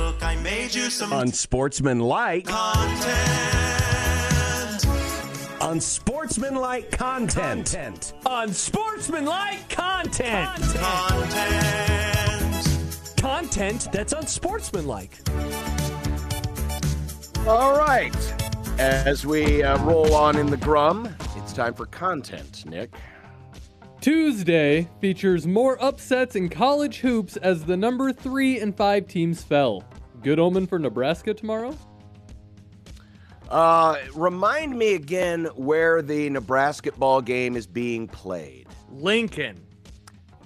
Look, I made you some unsportsmanlike content. Unsportsmanlike content. Content. Unsportsmanlike content. Content. Content. Content that's unsportsmanlike. All right. As we roll on in the grum, it's time for content, Nick. Tuesday features more upsets in college hoops as the number 3 and 5 teams fell. Good omen for Nebraska tomorrow? Remind me again where the Nebraska ball game is being played. Lincoln.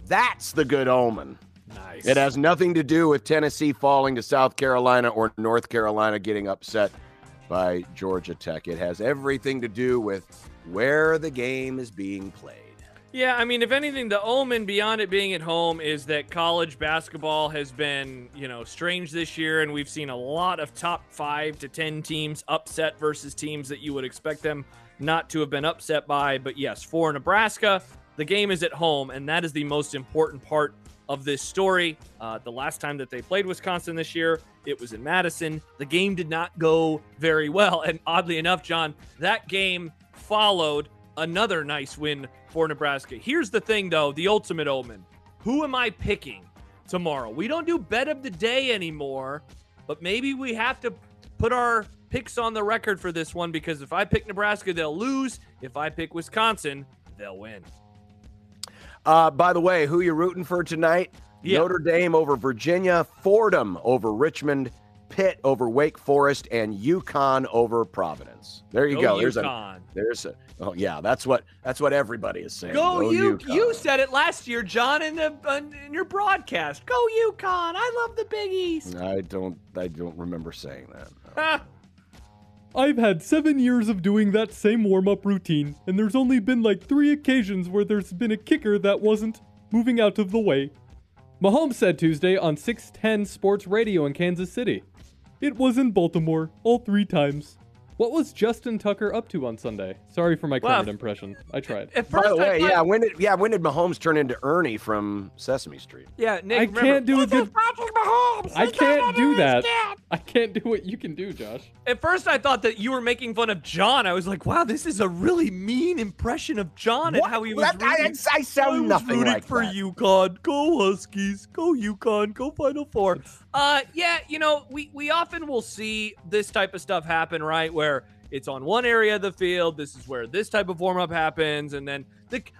That's the good omen. Nice. It has nothing to do with Tennessee falling to South Carolina or North Carolina getting upset by Georgia Tech. It has everything to do with where the game is being played. Yeah, I mean, if anything, the omen beyond it being at home is that college basketball has been, strange this year, and we've seen a lot of top 5 to 10 teams upset versus teams that you would expect them not to have been upset by. But yes, for Nebraska, the game is at home, and that is the most important part of this story. The last time that they played Wisconsin this year, it was in Madison. The game did not go very well, and oddly enough, John, that game followed another nice win for Nebraska. Here's the thing, though, the ultimate omen. Who am I picking tomorrow? We don't do bet of the day anymore, but maybe we have to put our picks on the record for this one, because if I pick Nebraska, they'll lose. If I pick Wisconsin, they'll win. By the way, who you rooting for tonight? Yeah. Notre Dame over Virginia, Fordham over Richmond, Pitt over Wake Forest, and UConn over Providence. There you go. There's a oh yeah, that's what everybody is saying. Go UConn. You said it last year, John, in your broadcast. Go UConn. I love the Big East. I don't remember saying that. I've had 7 years of doing that same warm-up routine, and there's only been like 3 occasions where there's been a kicker that wasn't moving out of the way. Mahomes said Tuesday on 610 Sports Radio in Kansas City. It was in Baltimore, all 3 times. What was Justin Tucker up to on Sunday? Sorry for my Kermit impression. I tried. By the way, when did Mahomes turn into Ernie from Sesame Street? Yeah, Nick, I can't do this. I can't do that. I can't do what you can do, Josh. At first, I thought that you were making fun of John. I was like, wow, this is a really mean impression of John and how he was rooting. I sound nothing like that. I was rooting for UConn. Go Huskies. Go UConn. Go Final Four. We often will see this type of stuff happen, right, where it's on one area of the field, this is where this type of warm-up happens, and then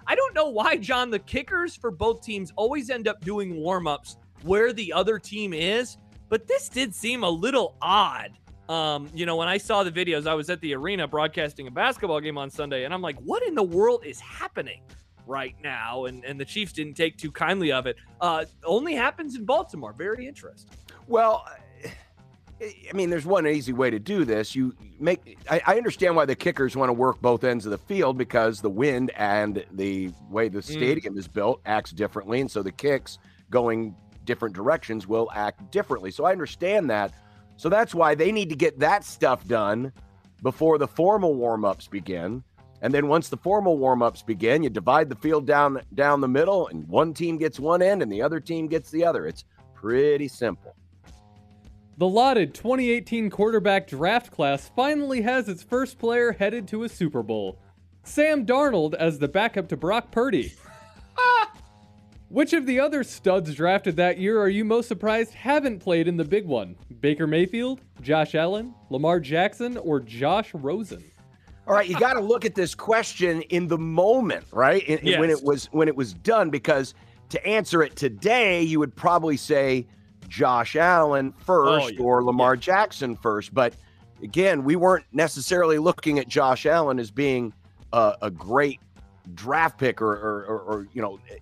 I don't know why, John, the kickers for both teams always end up doing warm-ups where the other team is, but this did seem a little odd. When I saw the videos, I was at the arena broadcasting a basketball game on Sunday, and I'm like, what in the world is happening right now? And the Chiefs didn't take too kindly of it. Only happens in Baltimore. Very interesting. Well, I mean, there's one easy way to do this. I understand why the kickers want to work both ends of the field, because the wind and the way the stadium is built acts differently, and so the kicks going different directions will act differently. So I understand that. So that's why they need to get that stuff done before the formal warm-ups begin. And then once the formal warm-ups begin, you divide the field down the middle, and one team gets one end and the other team gets the other. It's pretty simple. The lauded 2018 quarterback draft class finally has its first player headed to a Super Bowl. Sam Darnold as the backup to Brock Purdy. Which of the other studs drafted that year are you most surprised haven't played in the big one? Baker Mayfield, Josh Allen, Lamar Jackson, or Josh Rosen? All right, you got to look at this question in the moment, right? Yes. When it was done, because to answer it today, you would probably say Josh Allen first or Lamar Jackson first. But again, we weren't necessarily looking at Josh Allen as being a great draft pick or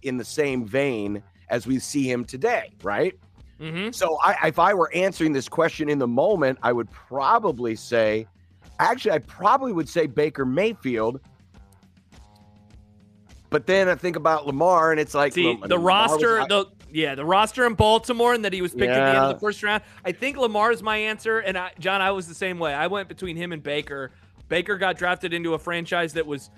in the same vein as we see him today, right? Mm-hmm. So if I were answering this question in the moment, I would probably say, actually, I probably would say Baker Mayfield. But then I think about Lamar, and it's like, see, the roster, the roster in Baltimore, and that he was picked at the end of the first round. I think Lamar is my answer, and John, I was the same way. I went between him and Baker. Baker got drafted into a franchise that was,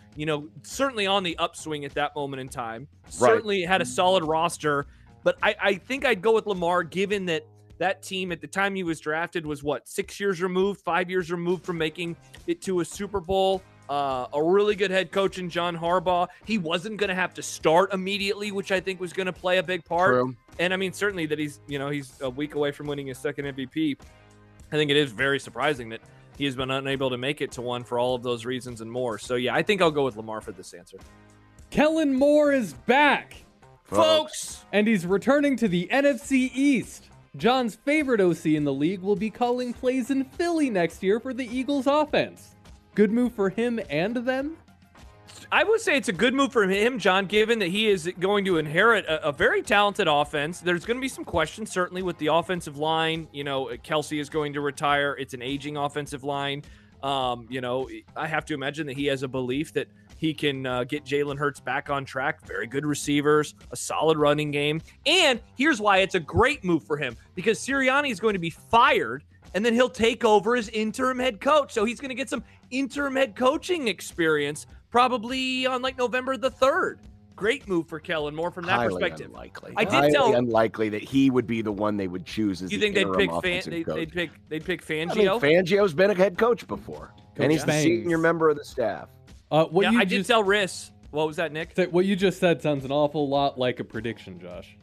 certainly on the upswing at that moment in time. Right. Certainly had a solid roster, but I think I'd go with Lamar, given that team at the time he was drafted was 5 years removed from making it to a Super Bowl. A really good head coach in John Harbaugh. He wasn't going to have to start immediately, which I think was going to play a big part. True. And I mean, certainly that he's a week away from winning his second MVP. I think it is very surprising that he has been unable to make it to one for all of those reasons and more. So yeah, I think I'll go with Lamar for this answer. Kellen Moore is back, folks. And he's returning to the NFC East. John's favorite OC in the league will be calling plays in Philly next year for the Eagles offense. Good move for him and them? I would say it's a good move for him, John, given that he is going to inherit a very talented offense. There's going to be some questions, certainly, with the offensive line. Kelsey is going to retire. It's an aging offensive line. I have to imagine that he has a belief that he can get Jalen Hurts back on track. Very good receivers, a solid running game. And here's why it's a great move for him, because Sirianni is going to be fired, and then he'll take over as interim head coach. So he's going to get some interim head coaching experience, probably on November the 3rd. Great move for Kellen Moore from that perspective. Unlikely. Highly unlikely that he would be the one they would choose as the interim offensive coach. They'd pick Fangio? I mean, Fangio's been a head coach before, and he's the senior member of the staff. I did tell Riss. What was that, Nick? What you just said sounds an awful lot like a prediction, Josh.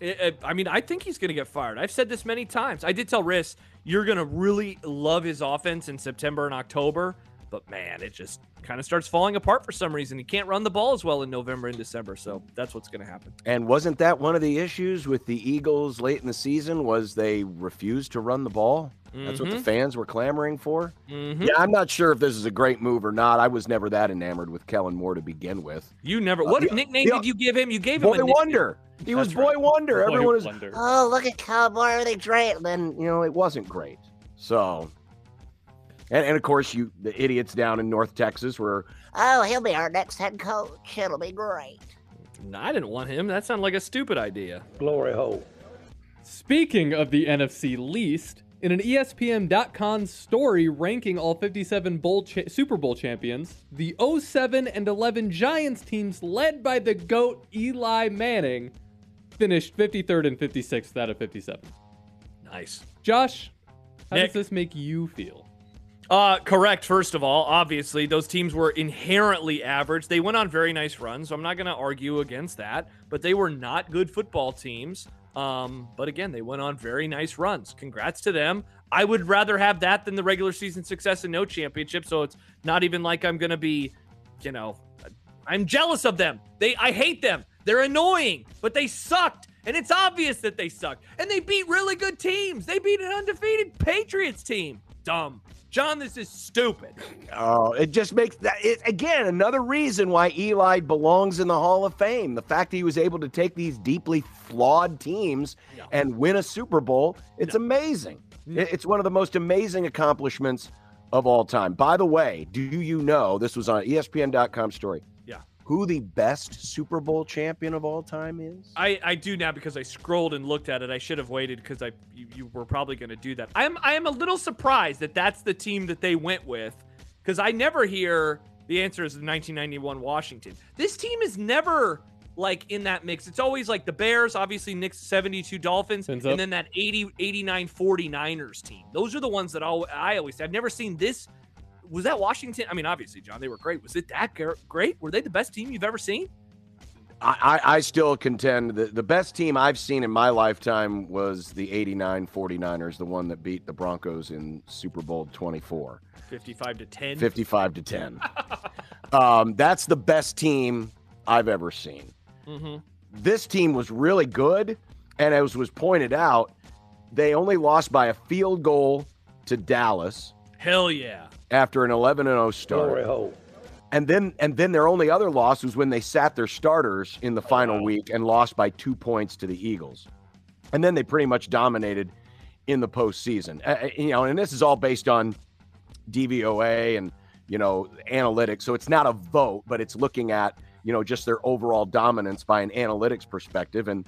I think he's going to get fired. I've said this many times. I did tell Riss, you're going to really love his offense in September and October, but man, it just kind of starts falling apart for some reason. He can't run the ball as well in November and December, so that's what's going to happen. And wasn't that one of the issues with the Eagles late in the season, was they refused to run the ball? That's what the fans were clamoring for. Mm-hmm. Yeah, I'm not sure if this is a great move or not. I was never that enamored with Kellen Moore to begin with. You never. What nickname did you give him? You gave him Boy Wonder. He was Boy Wonder. Everyone was, oh, look at Kellen Moore. Are they great? And then, it wasn't great. So, and of course, the idiots down in North Texas were, oh, he'll be our next head coach. It'll be great. No, I didn't want him. That sounded like a stupid idea. Glory hole. Speaking of the NFC least, in an ESPN.com story ranking all 57 Super Bowl champions, the 07 and 11 Giants teams led by the GOAT Eli Manning finished 53rd and 56th out of 57. Nice. Josh, how Nick, does this make you feel? Correct, first of all. Obviously, those teams were inherently average. They went on very nice runs, so I'm not going to argue against that, but they were not good football teams. But again, they went on very nice runs. Congrats to them. I would rather have that than the regular season success and no championship. So it's not even like I'm going to be, I'm jealous of them. I hate them. They're annoying, but they sucked. And it's obvious that they sucked. And they beat really good teams. They beat an undefeated Patriots team. Dumb. John, this is stupid. Oh, it just makes again, another reason why Eli belongs in the Hall of Fame. The fact that he was able to take these deeply flawed teams and win a Super Bowl, it's amazing. It's one of the most amazing accomplishments of all time. By the way, do you know, this was on ESPN.com story, who the best Super Bowl champion of all time is? I do now because I scrolled and looked at it. I should have waited because you were probably going to do that. I am a little surprised that that's the team that they went with, because I never hear the answer is the 1991 Washington. This team is never in that mix. It's always the Bears, obviously Nick's 72 Dolphins, and then that 89 49ers team. Those are the ones that I always say. I've never seen this. Was that Washington? I mean, obviously, John, they were great. Was it that great? Were they the best team you've ever seen? I still contend the best team I've seen in my lifetime was the 89 49ers, the one that beat the Broncos in Super Bowl 24. 55-10. 55-10. That's the best team I've ever seen. Mm-hmm. This team was really good, and as was pointed out, they only lost by a field goal to Dallas. Hell yeah. After an 11-0 start. And then their only other loss was when they sat their starters in the final week and lost by 2 points to the Eagles. And then they pretty much dominated in the postseason. You know, and this is all based on DVOA and, you know, analytics. So it's not a vote, but it's looking at, you know, just their overall dominance by an analytics perspective. And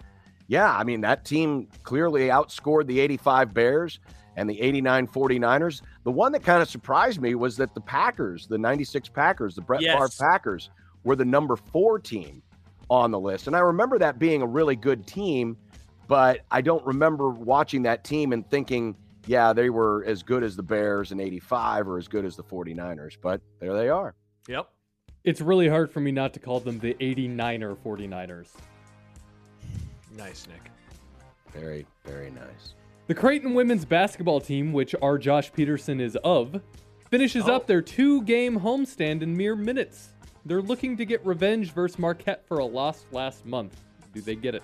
yeah, I mean, that team clearly outscored the 85 Bears and the 89 49ers. The one that kind of surprised me was that the Packers, the 96 Packers, the Brett Favre Packers, were the number 4 team on the list. And I remember that being a really good team, but I don't remember watching that team and thinking, yeah, they were as good as the Bears in 85 or as good as the 49ers, but there they are. Yep. It's really hard for me not to call them the 89er 49ers. Nice, Nick. Very, very nice. The Creighton women's basketball team, which our Josh Peterson is of, finishes up their 2-game homestand in mere minutes. They're looking to get revenge versus Marquette for a loss last month. Do they get it?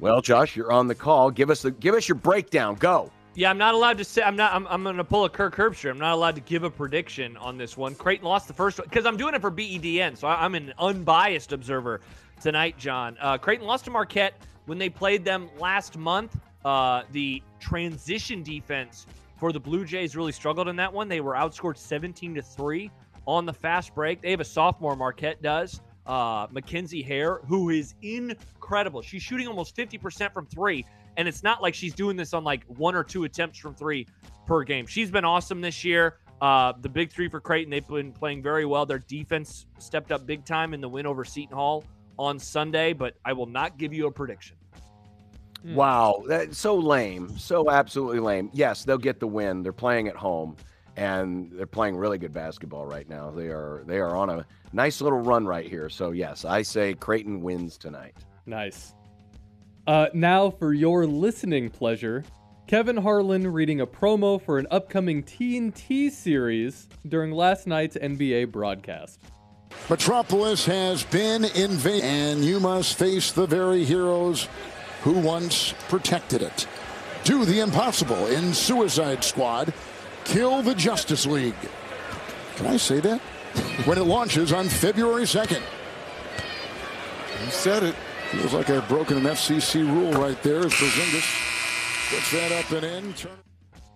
Well, Josh, you're on the call. Give us your breakdown. Go. Yeah, I'm not allowed to say. I'm going to pull a Kirk Herbstreit. I'm not allowed to give a prediction on this one. Creighton lost the first one because I'm doing it for BEDN, so I'm an unbiased observer tonight, John. Creighton lost to Marquette when they played them last month. The transition defense for the Blue Jays really struggled in that one. They were outscored 17-3 on the fast break. They have a sophomore, Marquette does, Mackenzie Hare, who is incredible. She's shooting almost 50% from three, and it's not like she's doing this on like 1 or 2 attempts from three per game. She's been awesome this year. The big three for Creighton, they've been playing very well. Their defense stepped up big time in the win over Seton Hall on Sunday, but I will not give you a prediction. Wow, that's so lame. So absolutely lame. Yes, they'll get the win. They're playing at home, and they're playing really good basketball right now. They are on a nice little run right here. So yes, I say Creighton wins tonight. Nice. Now for your listening pleasure, Kevin Harlan reading a promo for an upcoming TNT series during last night's NBA broadcast. Metropolis has been invaded, and you must face the very heroes who once protected it. Do the impossible in Suicide Squad, Kill the Justice League. Can I say that? When it launches on February 2nd. You said it. Feels like I've broken an FCC rule right there. As Porzingis gets that up and in.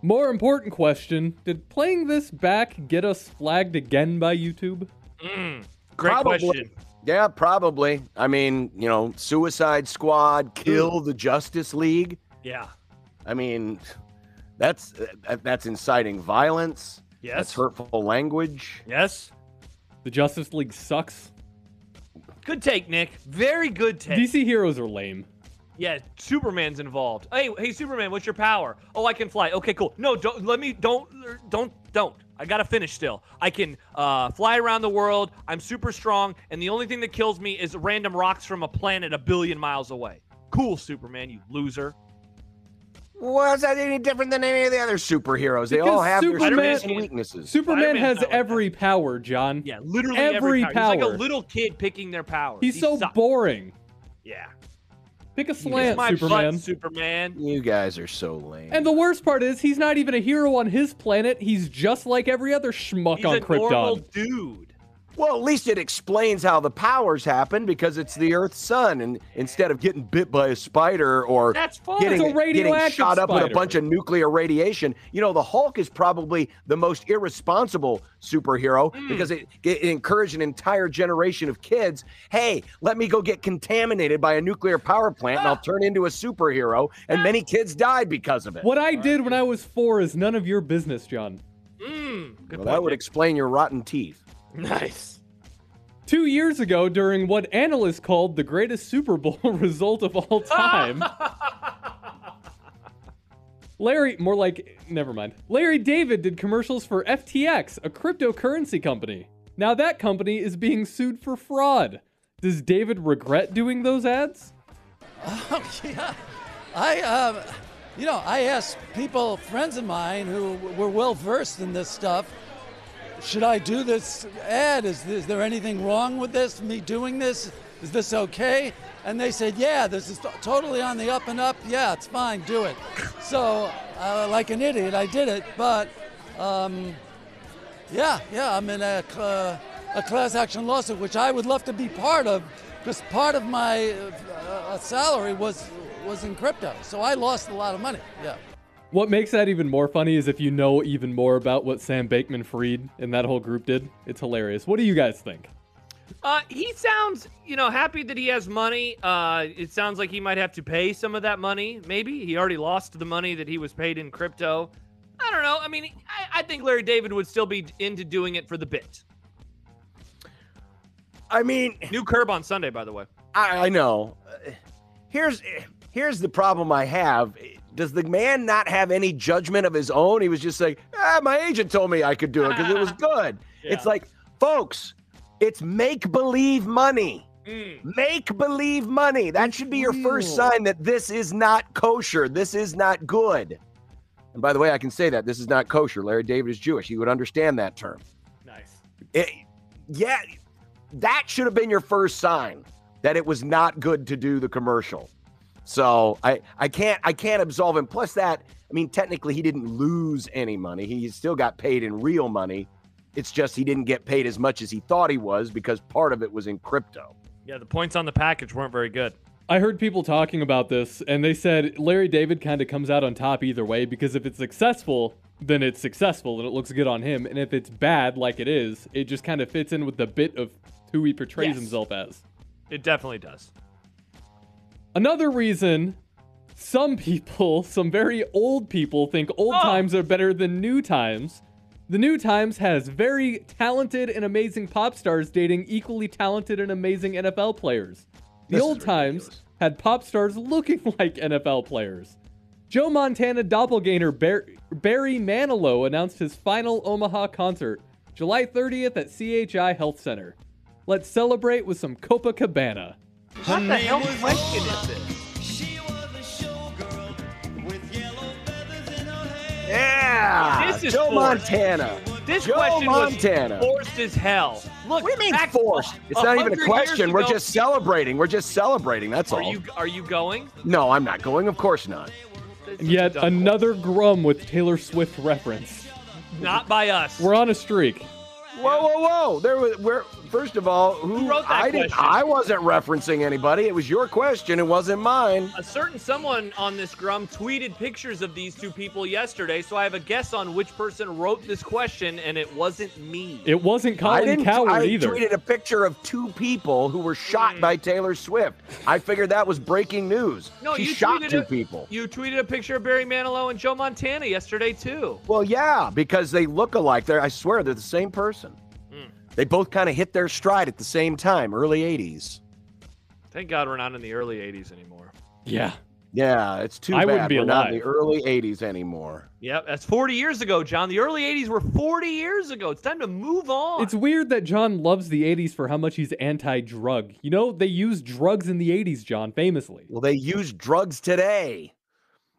More important question, did playing this back get us flagged again by YouTube? Great probably. Question. Yeah, probably. I mean, you know, Suicide Squad, Kill the Justice League. Yeah. I mean, that's inciting violence. Yes. That's hurtful language. Yes. The Justice League sucks. Good take, Nick. Very good take. DC heroes are lame. Yeah, Superman's involved. Hey, Superman, what's your power? Oh, I can fly. Okay, cool. No, don't. I gotta finish still. I can fly around the world. I'm super strong, and the only thing that kills me is random rocks from a planet 1 billion miles away. Cool, Superman, you loser. Well, is that any different than any of the other superheroes? They all have their strengths and weaknesses. Superman has every power, John. Yeah, literally every power. He's like a little kid picking their powers. He's so boring. Yeah. Pick a slant, Superman. Superman. You guys are so lame. And the worst part is he's not even a hero on his planet. He's just like every other schmuck on Krypton. He's a normal dude. Well, at least it explains how the powers happen because it's the Earth's sun. And instead of getting bit by a spider or getting shot up with a bunch of nuclear radiation, you know, the Hulk is probably the most irresponsible superhero because it encouraged an entire generation of kids. Hey, let me go get contaminated by a nuclear power plant and I'll turn into a superhero. And many kids died because of it. What I did when I was 4 is none of your business, John. Well, that would explain your rotten teeth. Nice. 2 years ago, during what analysts called the greatest Super Bowl result of all time, Larry David did commercials for FTX, a cryptocurrency company. Now that company is being sued for fraud. Does David regret doing those ads? Oh, yeah. I asked people, friends of mine who were well-versed in this stuff, should I do this ad? Is there anything wrong with this, me doing this? Is this okay? And they said, yeah, this is totally on the up and up. Yeah, it's fine, do it. So, like an idiot, I did it. But, yeah, I'm in a class action lawsuit, which I would love to be part of, because part of my a salary was in crypto. So I lost a lot of money. Yeah. What makes that even more funny is if you know even more about what Sam Bankman-Fried and that whole group did. It's hilarious. What do you guys think? He sounds, you know, happy that he has money. It sounds like he might have to pay some of that money. Maybe he already lost the money that he was paid in crypto. I don't know. I mean, I think Larry David would still be into doing it for the bit. I mean, new curb on Sunday, by the way. I know. Here's the problem I have. Does the man not have any judgment of his own? He was just like, my agent told me I could do it because it was good. Yeah. It's like, folks, it's make-believe money. Make-believe money. That should be your first sign that this is not kosher. This is not good. And by the way, I can say that. This is not kosher. Larry David is Jewish. He would understand that term. Nice. Yeah, that should have been your first sign that it was not good to do the commercial. So I can't absolve him. Plus that, I mean, technically he didn't lose any money. He still got paid in real money. It's just he didn't get paid as much as he thought he was because part of it was in crypto. Yeah, the points on the package weren't very good. I heard people talking about this, and they said Larry David kind of comes out on top either way, because if it's successful, then it's successful, and it looks good on him. And if it's bad, like it is, it just kind of fits in with the bit of who he portrays himself as. It definitely does. Another reason some people, some very old people, think old times are better than new times. The new times has very talented and amazing pop stars dating equally talented and amazing NFL players. The old times had pop stars looking like NFL players. Joe Montana doppelganger Barry Manilow announced his final Omaha concert, July 30th at CHI Health Center. Let's celebrate with some Copacabana. What the hell question is this? She was a showgirl with yellow feathers in her hair. Yeah, this is Joe Montana. This question was forced as hell. Look, what do you mean forced? It's not even a question. We're just celebrating. We're just celebrating. That's all. Are you going? No, I'm not going. Of course not. And yet another grum with Taylor Swift reference. Not by us. We're on a streak. Whoa! There was first of all, who wrote that question? I wasn't referencing anybody. It was your question. It wasn't mine. A certain someone on this grum tweeted pictures of these two people yesterday, so I have a guess on which person wrote this question, and it wasn't me. It wasn't Colin Coward either. I tweeted a picture of two people who were shot by Taylor Swift. I figured that was breaking news. No, she shot two people. You tweeted a picture of Barry Manilow and Joe Montana yesterday too. Well, yeah, because they look alike. I swear they're the same person. They both kind of hit their stride at the same time, early 80s. Thank God we're not in the early 80s anymore. Yeah. Yeah, it's too bad wouldn't be we're alive. Not in the early 80s anymore. Yep, that's 40 years ago, John. The early 80s were 40 years ago. It's time to move on. It's weird that John loves the 80s for how much he's anti-drug. You know, they used drugs in the 80s, John, famously. Well, they use drugs today.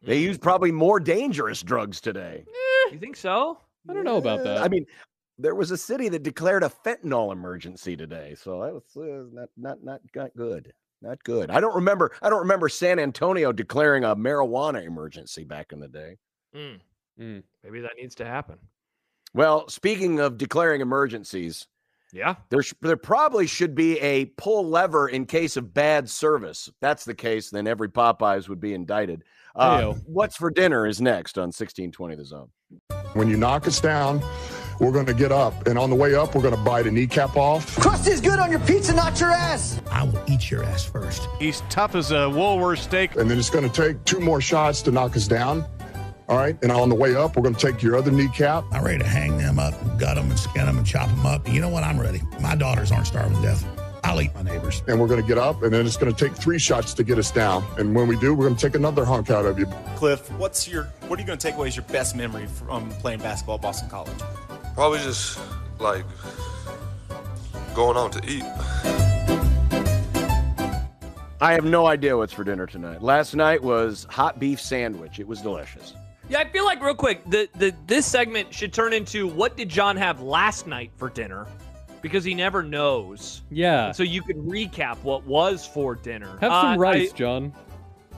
They use probably more dangerous drugs today. You think so? I don't know about that. I mean... There was a city that declared a fentanyl emergency today, so that was not good. Not good. I don't remember San Antonio declaring a marijuana emergency back in the day. Maybe that needs to happen. Well, speaking of declaring emergencies, yeah, there probably should be a pull lever in case of bad service. If that's the case, then every Popeyes would be indicted. What's for dinner is next on 1620 The Zone. When you knock us down, we're going to get up, and on the way up, we're going to bite a kneecap off. Crust is good on your pizza, not your ass. I will eat your ass first. He's tough as a Woolworth steak. And then it's going to take two more shots to knock us down, all right? And on the way up, we're going to take your other kneecap. I'm ready to hang them up, gut them, and skin them, and chop them up. You know what? I'm ready. My daughters aren't starving to death. I'll eat my neighbors. And we're going to get up, and then it's going to take three shots to get us down. And when we do, we're going to take another hunk out of you. Cliff, what are you going to take away as your best memory from playing basketball at Boston College? Probably just, like, going out to eat. I have no idea what's for dinner tonight. Last night was hot beef sandwich. It was delicious. Yeah, I feel like, real quick, this segment should turn into what did John have last night for dinner? Because he never knows. Yeah. And so you could recap what was for dinner. Have some rice, John.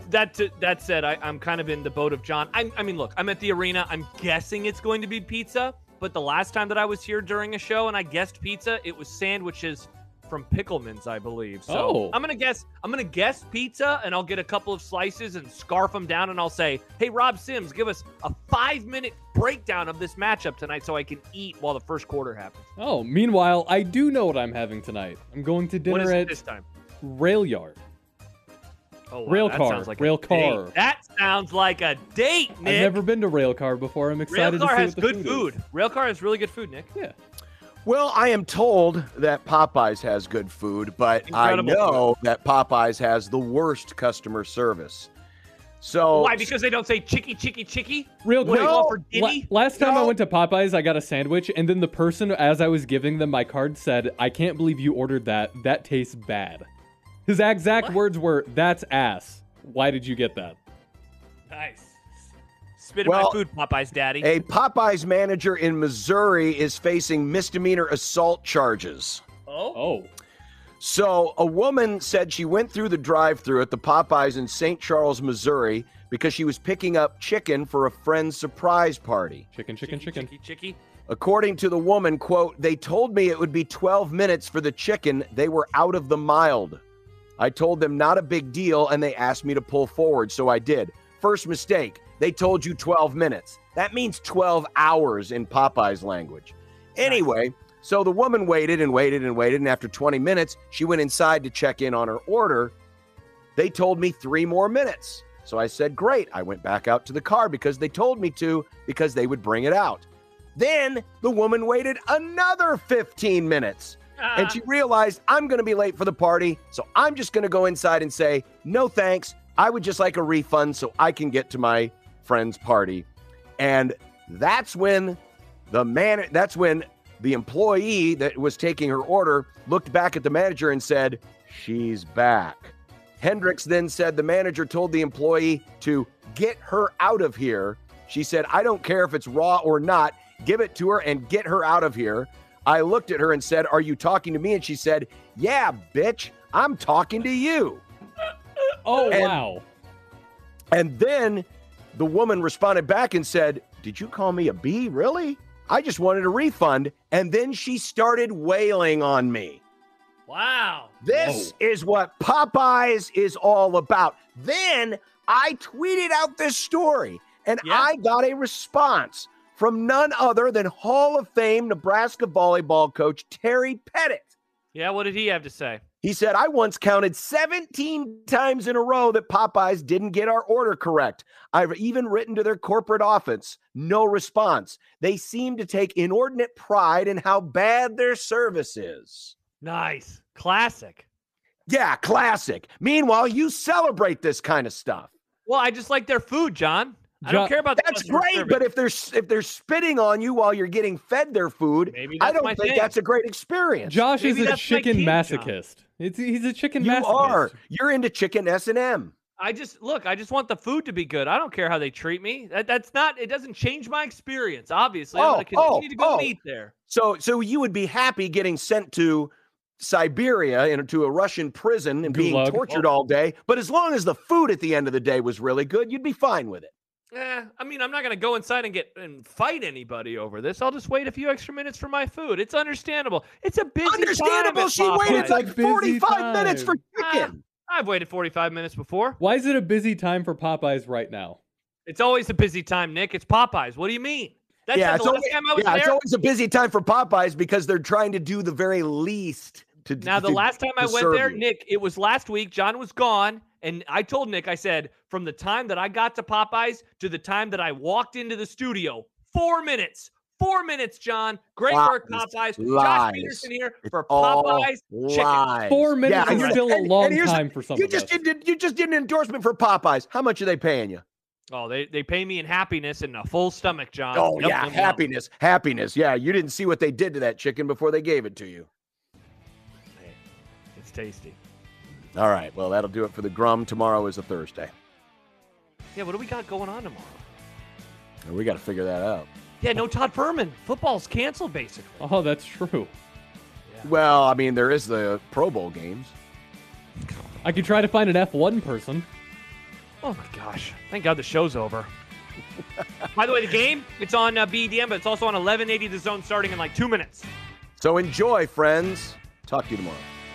That said, I'm kind of in the boat of John. I mean, look, I'm at the arena. I'm guessing it's going to be pizza. But the last time that I was here during a show and I guessed pizza, it was sandwiches from Pickleman's, I believe. So I'm gonna guess pizza, and I'll get a couple of slices and scarf them down, and I'll say, hey, Rob Sims, give us a 5-minute breakdown of this matchup tonight so I can eat while the first quarter happens. Oh, meanwhile, I do know what I'm having tonight. I'm going to dinner at this time? Railcar. Oh, wow. Railcar. That sounds like a date, Nick. I've never been to Railcar before. I'm excited to see what the food is. Railcar has really good food, Nick. Yeah. Well, I am told that Popeyes has good food, but I know that Popeyes has the worst customer service. So why? Because they don't say chicky, chicky, chicky? Real quick. Last time I went to Popeyes, I got a sandwich, and then the person, as I was giving them my card, said, I can't believe you ordered that. That tastes bad. His exact words were, that's ass. Why did you get that? Nice. Spit in my food, Popeyes daddy. A Popeyes manager in Missouri is facing misdemeanor assault charges. Oh. So a woman said she went through the drive-thru at the Popeyes in St. Charles, Missouri, because she was picking up chicken for a friend's surprise party. Chicken. According to the woman, quote, they told me it would be 12 minutes for the chicken. They were out of the mild. I told them not a big deal, and they asked me to pull forward, so I did. First mistake, they told you 12 minutes. That means 12 hours in Popeye's language. Anyway, so the woman waited, and after 20 minutes, she went inside to check in on her order. They told me 3 more minutes. So I said, great. I went back out to the car because they told me to, because they would bring it out. Then the woman waited another 15 minutes. And she realized, I'm going to be late for the party, so I'm just going to go inside and say, no thanks. I would just like a refund so I can get to my friend's party. And that's when the employee that was taking her order looked back at the manager and said, she's back. Hendrix then said the manager told the employee to get her out of here. She said, I don't care if it's raw or not. Give it to her and get her out of here. I looked at her and said, are you talking to me? And she said, yeah, bitch, I'm talking to you. Wow. And then the woman responded back and said, did you call me a B? Really? I just wanted a refund. And then she started wailing on me. Wow. This is what Popeyes is all about. Then I tweeted out this story and I got a response from none other than Hall of Fame Nebraska volleyball coach Terry Pettit. Yeah, what did he have to say? He said, I once counted 17 times in a row that Popeyes didn't get our order correct. I've even written to their corporate office. No response. They seem to take inordinate pride in how bad their service is. Nice. Classic. Yeah, classic. Meanwhile, you celebrate this kind of stuff. Well, I just like their food, John. I don't care about that's great, service. But if they're spitting on you while you're getting fed their food, I don't think that's a great experience. Josh is a chicken masochist. He's a chicken masochist. You are. You're into chicken S&M. I just want the food to be good. I don't care how they treat me. It doesn't change my experience, obviously. I'm going to continue to go eat there. So you would be happy getting sent to Siberia into a Russian prison and being tortured all day, but as long as the food at the end of the day was really good, you'd be fine with it. I mean, I'm not going to go inside and fight anybody over this. I'll just wait a few extra minutes for my food. It's understandable. It's a busy time. She waited like 45 minutes for chicken. I've waited 45 minutes before. Why is it a busy time for Popeyes right now? It's always a busy time, Nick. It's Popeyes. What do you mean? That's the last time I was there. It's always a busy time for Popeyes because they're trying to do the very least to do. Now, the last time I went there, Nick, it was last week. John was gone. And I told Nick, I said, from the time that I got to Popeyes to the time that I walked into the studio, 4 minutes. 4 minutes, John. Great work, Popeyes. Josh Peterson here for Popeyes Chicken. 4 minutes is still a long time for something. You just did an endorsement for Popeyes. How much are they paying you? Oh, they pay me in happiness and a full stomach, John. Oh, yeah, happiness. Yeah, you didn't see what they did to that chicken before they gave it to you. Man, it's tasty. All right, well, that'll do it for the Grum. Tomorrow is a Thursday. Yeah, what do we got going on tomorrow? We got to figure that out. Yeah, no Todd Furman. Football's canceled, basically. Oh, that's true. Yeah. Well, I mean, there is the Pro Bowl games. I could try to find an F1 person. Oh, my gosh. Thank God the show's over. By the way, the game, it's on BEDM, but it's also on 1180 The Zone starting in like 2 minutes. So enjoy, friends. Talk to you tomorrow.